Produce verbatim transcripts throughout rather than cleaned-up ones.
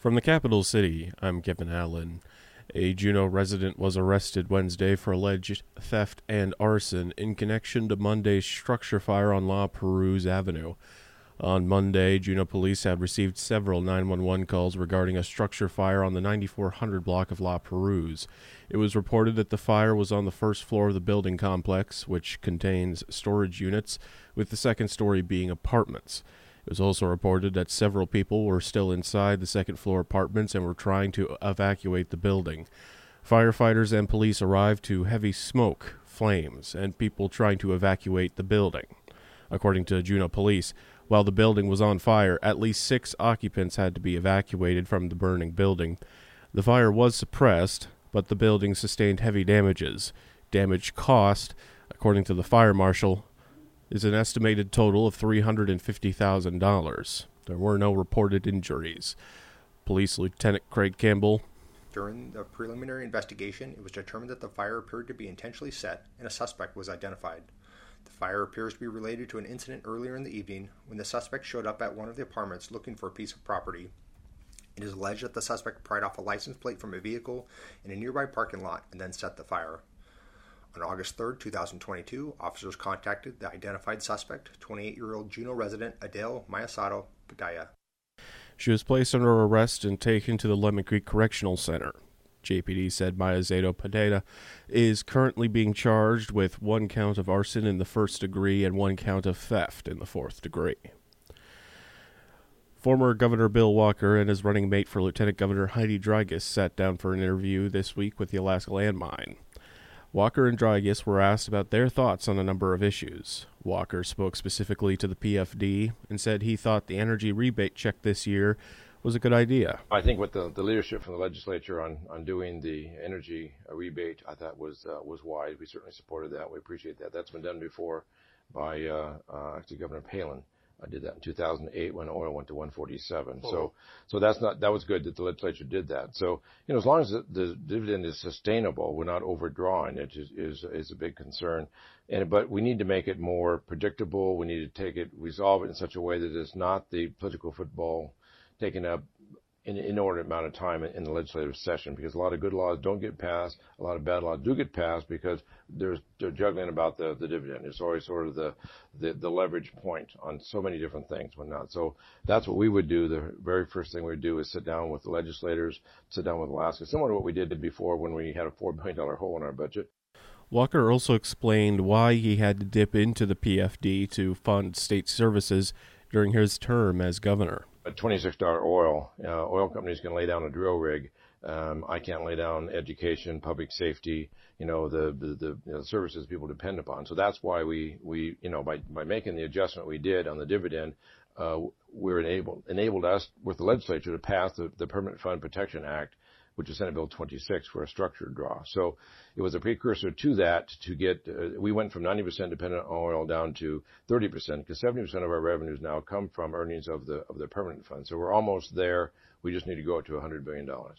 From the capital city, I'm Kevin Allen. A Juneau resident was arrested Wednesday for alleged theft and arson in connection to Monday's structure fire on La Perouse Avenue. On Monday, Juneau police had received several nine one one calls regarding a structure fire on the ninety-four hundred block of La Perouse. It was reported that the fire was on the first floor of the building complex, which contains storage units, with the second story being apartments. It was also reported that several people were still inside the second-floor apartments and were trying to evacuate the building. Firefighters and police arrived to heavy smoke, flames, and people trying to evacuate the building. According to Juneau police, while the building was on fire, at least six occupants had to be evacuated from the burning building. The fire was suppressed, but the building sustained heavy damages. Damage cost, according to the fire marshal, is an estimated total of three hundred fifty thousand dollars. There were no reported injuries. Police Lieutenant Craig Campbell. During the preliminary investigation, it was determined that the fire appeared to be intentionally set and a suspect was identified. The fire appears to be related to an incident earlier in the evening when the suspect showed up at one of the apartments looking for a piece of property. It is alleged that the suspect pried off a license plate from a vehicle in a nearby parking lot and then set the fire. On August third, two thousand twenty-two, officers contacted the identified suspect, twenty-eight-year-old Juneau resident Adele Maezado Padilla. She was placed under arrest and taken to the Lemon Creek Correctional Center. J P D said Maezado Padilla is currently being charged with one count of arson in the first degree and one count of theft in the fourth degree. Former Governor Bill Walker and his running mate for Lieutenant Governor Heidi Drygas sat down for an interview this week with the Alaska Landmine. Walker and Drygas were asked about their thoughts on a number of issues. Walker spoke specifically to the P F D and said he thought the energy rebate check this year was a good idea. I think what the, the leadership from the legislature on, on doing the energy rebate, I thought was uh, was wise. We certainly supported that. We appreciate that. That's been done before by uh, uh, actually Governor Palin. I did that in two thousand eight when oil went to one forty-seven. Oh. So, so that's not, that was good that the legislature did that. So, you know, as long as the, the dividend is sustainable, we're not overdrawing it is, is, is a big concern. And, but we need to make it more predictable. We need to take it, resolve it in such a way that it's not the political football taking up an inordinate amount of time in the legislative session, because a lot of good laws don't get passed, a lot of bad laws do get passed because there's, they're juggling about the, the dividend. It's always sort of the, the, the leverage point on so many different things when not. So that's what we would do. The very first thing we would do is sit down with the legislators, sit down with Alaska, similar to what we did before when we had a four billion dollars hole in our budget. Walker also explained why he had to dip into the P F D to fund state services during his term as governor. At twenty-six dollars oil, uh, oil companies can lay down a drill rig. Um, I can't lay down education, public safety, you know, the the, the you know, services people depend upon. So that's why we, we you know, by, by making the adjustment we did on the dividend, uh, we're enabled enabled us with the legislature to pass the, the Permanent Fund Protection Act, which is Senate Bill twenty-six, for a structured draw. So it was a precursor to that to get, uh, we went from ninety percent dependent on oil down to thirty percent, because seventy percent of our revenues now come from earnings of the of the permanent fund. So we're almost there. We just need to go up to one hundred billion dollars.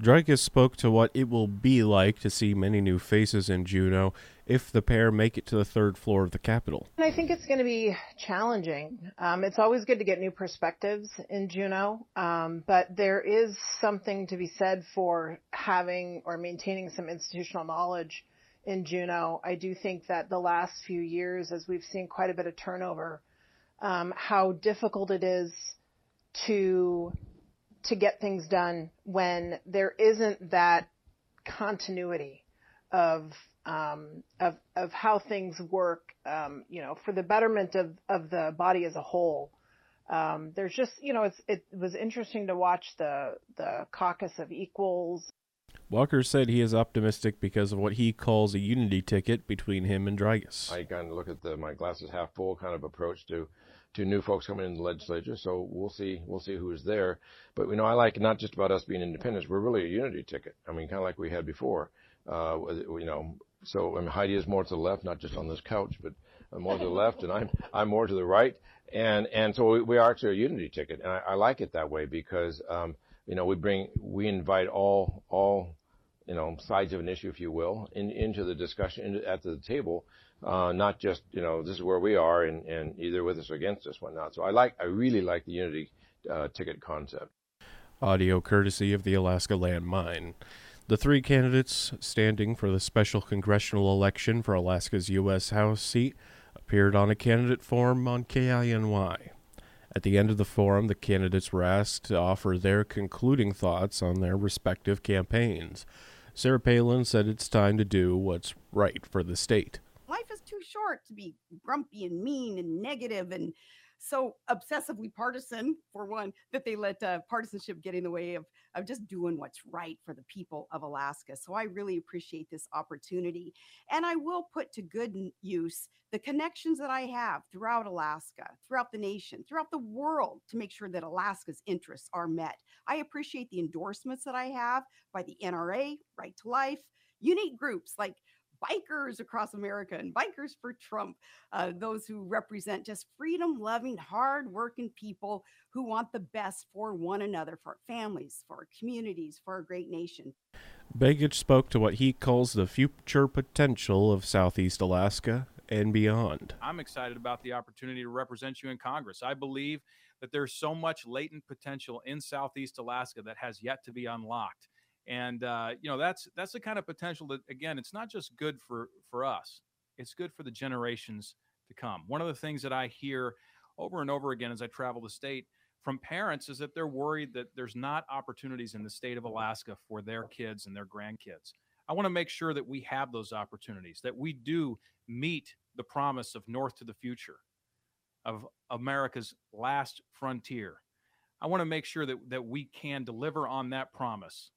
Drygas spoke to what it will be like to see many new faces in Juneau if the pair make it to the third floor of the Capitol. I think it's going to be challenging. Um, it's always good to get new perspectives in Juneau, um, but there is something to be said for having or maintaining some institutional knowledge in Juneau. I do think that the last few years, as we've seen quite a bit of turnover, um, how difficult it is to to get things done when there isn't that continuity of um, of, of how things work, um, you know, for the betterment of, of the body as a whole. Um, there's just, you know, it's, it was interesting to watch the, the caucus of equals. Walker said he is optimistic because of what he calls a unity ticket between him and Drygas. I kind of look at the, my glasses half full kind of approach to to new folks coming into the legislature, so we'll see we'll see who's there. But, you know, I like not just about us being independents. We're really a unity ticket. I mean, kind of like we had before, uh, you know. So I mean, Heidi is more to the left, not just on this couch, but more to the left, and I'm I'm more to the right. And and so we, we are actually a unity ticket, and I, I like it that way because, um, you know, we bring we invite all all. you know, sides of an issue, if you will, in, into the discussion into, at the table, uh, not just, you know, this is where we are and, and either with us or against us, whatnot. So I like, I really like the unity uh, ticket concept. audio courtesy of the Alaska Landmine. The three candidates standing for the special congressional election for Alaska's U S House seat appeared on a candidate forum on K I N Y. At the end of the forum, the candidates were asked to offer their concluding thoughts on their respective campaigns. Sarah Palin said it's time to do what's right for the state. Life is too short to be grumpy and mean and negative and so obsessively partisan, for one, that they let uh, partisanship get in the way of, of just doing what's right for the people of Alaska. So I really appreciate this opportunity. And I will put to good use the connections that I have throughout Alaska, throughout the nation, throughout the world to make sure that Alaska's interests are met. I appreciate the endorsements that I have by the N R A, Right to Life, unique groups like Bikers Across America and Bikers for Trump, uh, those who represent just freedom-loving, hard-working people who want the best for one another, for our families, for our communities, for our great nation. Begich spoke to what he calls the future potential of Southeast Alaska and beyond. I'm excited about the opportunity to represent you in Congress. I believe that there's so much latent potential in Southeast Alaska that has yet to be unlocked. And, uh, you know, that's that's the kind of potential that, again, it's not just good for, for us. It's good for the generations to come. One of the things that I hear over and over again as I travel the state from parents is that they're worried that there's not opportunities in the state of Alaska for their kids and their grandkids. I want to make sure that we have those opportunities, that we do meet the promise of North to the Future, of America's last frontier. I want to make sure that, that we can deliver on that promise.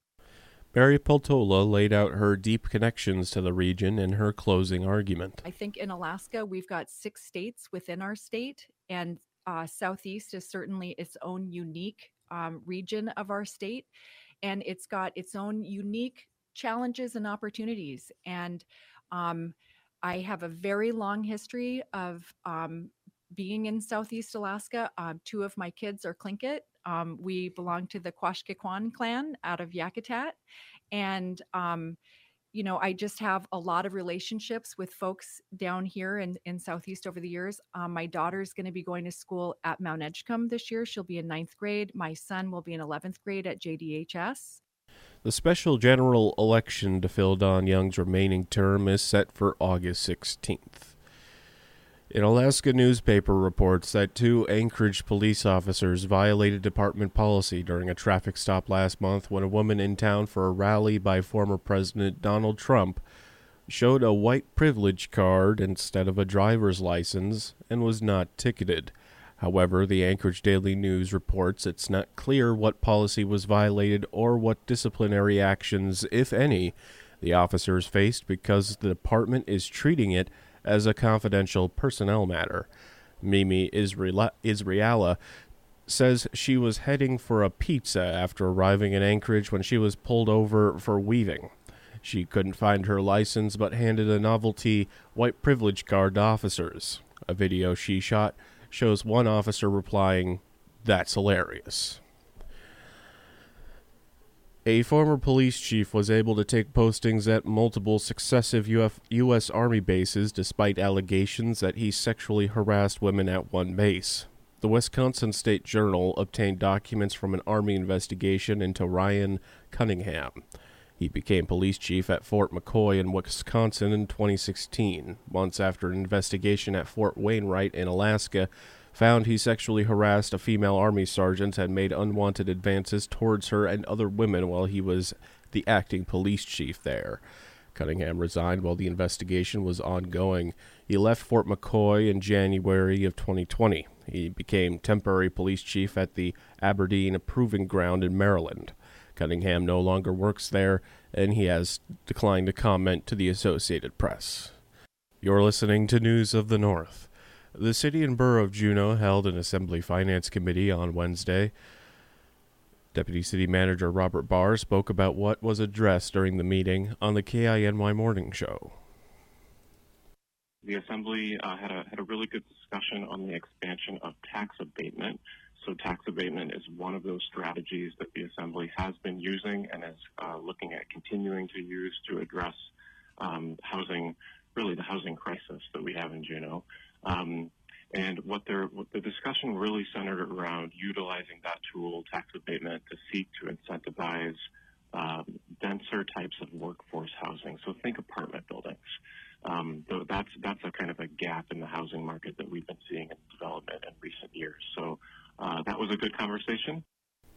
Mary Poltola laid out her deep connections to the region in her closing argument. I think in Alaska, we've got six states within our state, and uh, Southeast is certainly its own unique um, region of our state, and it's got its own unique challenges and opportunities. And um, I have a very long history of um, being in Southeast Alaska. Um, two of my kids are Klinkit. Um, we belong to the Quashkequan clan out of Yakutat. And, um, you know, I just have a lot of relationships with folks down here in, in Southeast over the years. Um, my daughter's going to be going to school at Mount Edgecombe this year. She'll be in ninth grade. My son will be in eleventh grade at J D H S. The special general election to fill Don Young's remaining term is set for August sixteenth. An Alaska newspaper reports that two Anchorage police officers violated department policy during a traffic stop last month when a woman in town for a rally by former President Donald Trump showed a white privilege card instead of a driver's license and was not ticketed. However, the Anchorage Daily News reports it's not clear what policy was violated or what disciplinary actions, if any, the officers faced because the department is treating it as a confidential personnel matter. Mimi Israella says she was heading for a pizza after arriving in Anchorage when she was pulled over for weaving. She couldn't find her license but handed a novelty white privilege card to officers. A video she shot shows one officer replying, "That's hilarious." A former police chief was able to take postings at multiple successive U F U S Army bases despite allegations that he sexually harassed women at one base. The Wisconsin State Journal obtained documents from an Army investigation into Ryan Cunningham. He became police chief at Fort McCoy in Wisconsin in twenty sixteen, months after an investigation at Fort Wainwright in Alaska found he sexually harassed a female Army sergeant and made unwanted advances towards her and other women while he was the acting police chief there. Cunningham resigned while the investigation was ongoing. He left Fort McCoy in January of twenty twenty. He became temporary police chief at the Aberdeen Proving Ground in Maryland. Cunningham no longer works there, and he has declined to comment to the Associated Press. You're listening to News of the North. The City and Borough of Juneau held an Assembly Finance Committee on Wednesday. Deputy City Manager Robert Barr spoke about what was addressed during the meeting on the K I N Y Morning Show. The Assembly uh, had a had a really good discussion on the expansion of tax abatement. So tax abatement is one of those strategies that the Assembly has been using and is uh, looking at continuing to use to address um, housing, really the housing crisis that we have in Juneau. Um, And what, they're, what the discussion really centered around utilizing that tool, tax abatement, to seek to incentivize um, denser types of workforce housing. So think apartment buildings. Um, so that's that's a kind of a gap in the housing market that we've been seeing in development in recent years. So uh, that was a good conversation.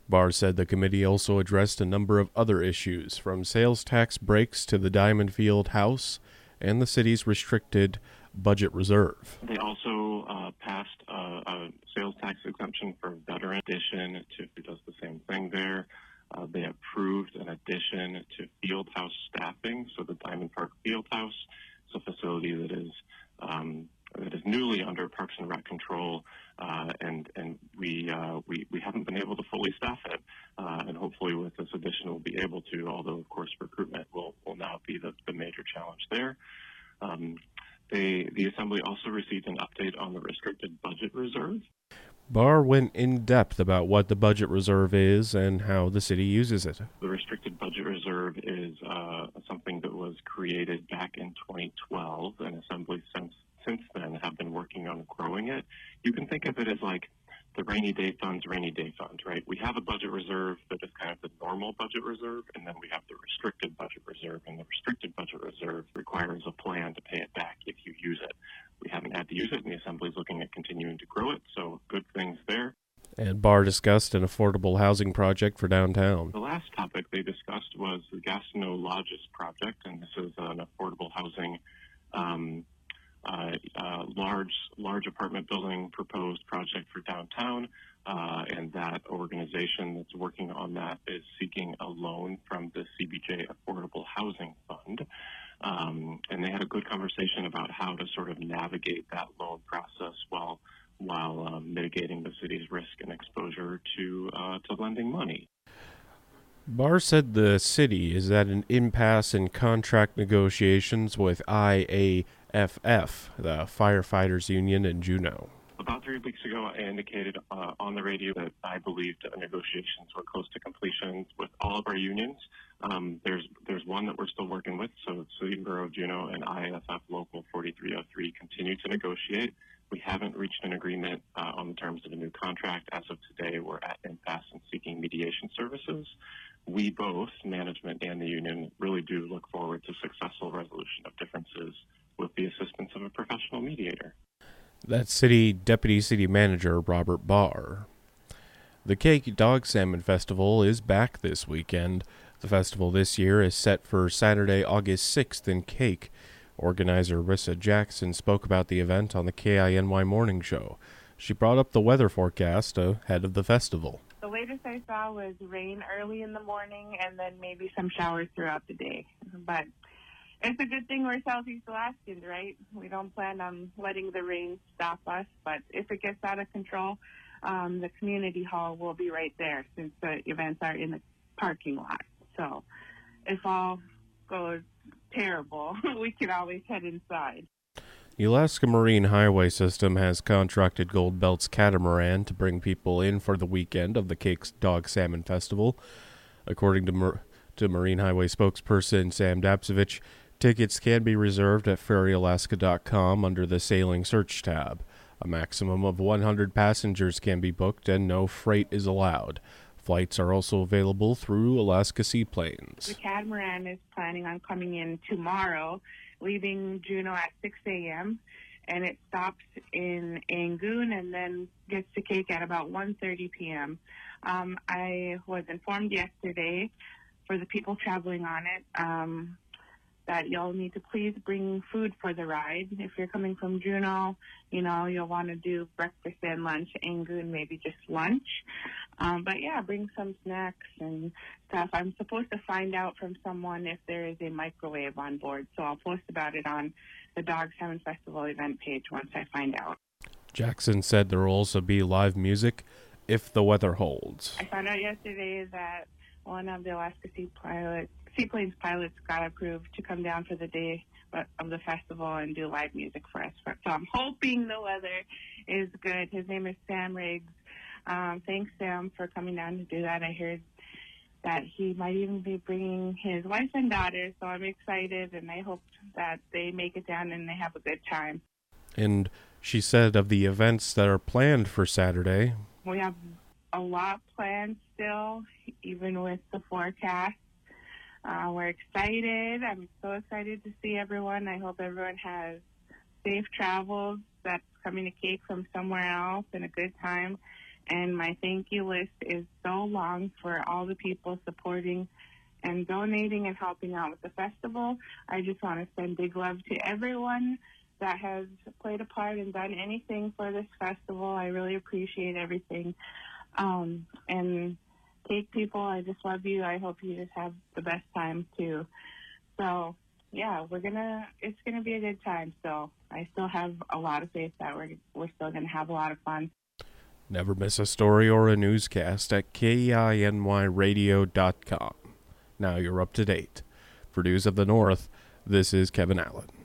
Barr said the committee also addressed a number of other issues, from sales tax breaks to the Diamond Field House and the city's restricted budget reserve. They also uh, passed a, a sales tax exemption for veteran addition to who does the same thing there. Uh, they approved an addition to field house staffing, so the Diamond Park Field House is a facility that is um, that is newly under Parks and Rec control, uh, and and we uh, we we haven't been able to fully staff it, uh, and hopefully with this addition we'll be able to. Although of course recruitment will will now be the, the major challenge there. Um, They, the Assembly also received an update on the restricted budget reserve. Barr went in depth about what the budget reserve is and how the city uses it. The restricted budget reserve is uh, something that was created back in twenty twelve, and Assembly since since then have been working on growing it. You can think of it as like the rainy day fund's rainy day fund, right? We have a budget reserve that is kind of the normal budget reserve, and then we have the restricted budget reserve, and the restricted budget reserve requires a plan to pay it back if you use it. We haven't had to use it, and the Assembly is looking at continuing to grow it, so good things there. And Barr discussed an affordable housing project for downtown. The last topic they discussed was the Gastineau Lodges project, and this is an affordable housing um Uh, uh, large large apartment building proposed project for downtown, uh, and that organization that's working on that is seeking a loan from the C B J Affordable Housing Fund. Um, and they had a good conversation about how to sort of navigate that loan process while while um, mitigating the city's risk and exposure to uh, to lending money. Barr said the city is at an impasse in contract negotiations with I A F F, the Firefighters Union in Juneau. About three weeks ago, I indicated uh, on the radio that I believed negotiations were close to completion with all of our unions. Um, there's there's one that we're still working with, so City and Borough of Juneau and I A F F Local forty-three oh three continue to negotiate. We haven't reached an agreement uh, on the terms of a new contract. As of today, we're at impasse and seeking mediation services. We both, management and the union, really do look forward to successful resolution of differences with the assistance of a professional mediator. That's City Deputy City Manager Robert Barr. The Kake Dog Salmon Festival is back this weekend. The festival this year is set for Saturday, August sixth in Kake. Organizer Rissa Jackson spoke about the event on the K I N Y Morning Show. She brought up the weather forecast ahead of the festival. The latest I saw was rain early in the morning and then maybe some showers throughout the day. But it's a good thing we're Southeast Alaskans, right? We don't plan on letting the rain stop us, but if it gets out of control, um, the community hall will be right there since the events are in the parking lot. So if all goes terrible, we can always head inside. The Alaska Marine Highway System has contracted Gold Belt's catamaran to bring people in for the weekend of the Kake Dog Salmon Festival. According to, Mar- to Marine Highway spokesperson Sam Dapsovich, tickets can be reserved at Ferry Alaska dot com under the Sailing Search tab. A maximum of one hundred passengers can be booked and no freight is allowed. Flights are also available through Alaska Seaplanes. The catamaran is planning on coming in tomorrow, leaving Juneau at six a.m., and it stops in Angoon and then gets to Kake at about one thirty p.m. Um, I was informed yesterday for the people traveling on it um, that you'll need to please bring food for the ride. If you're coming from Juneau, you know, you'll want to do breakfast and lunch, Angoon maybe just lunch. Um, but, yeah, bring some snacks and stuff. I'm supposed to find out from someone if there is a microwave on board, so I'll post about it on the Dog Salmon Festival event page once I find out. Jackson said there will also be live music if the weather holds. I found out yesterday that one of the Alaska Sea pilots, Seaplanes pilots got approved to come down for the day of the festival and do live music for us. So I'm hoping the weather is good. His name is Sam Riggs. Um, thanks, Sam, for coming down to do that. I heard that he might even be bringing his wife and daughter, so I'm excited, and I hope that they make it down and they have a good time. And she said of the events that are planned for Saturday, we have a lot planned still, even with the forecast. Uh, we're excited. I'm so excited to see everyone. I hope everyone has safe travels, that's coming to Kake from somewhere else, and a good time. And my thank you list is so long for all the people supporting and donating and helping out with the festival. I just want to send big love to everyone that has played a part and done anything for this festival. I really appreciate everything. Um, and Kake people, I just love you. I hope you just have the best time too. So yeah, we're gonna, it's gonna be a good time. So I still have a lot of faith that we're, we're still gonna have a lot of fun. Never miss a story or a newscast at K I N Y radio dot com. Now you're up to date. For News of the North, this is Kevin Allen.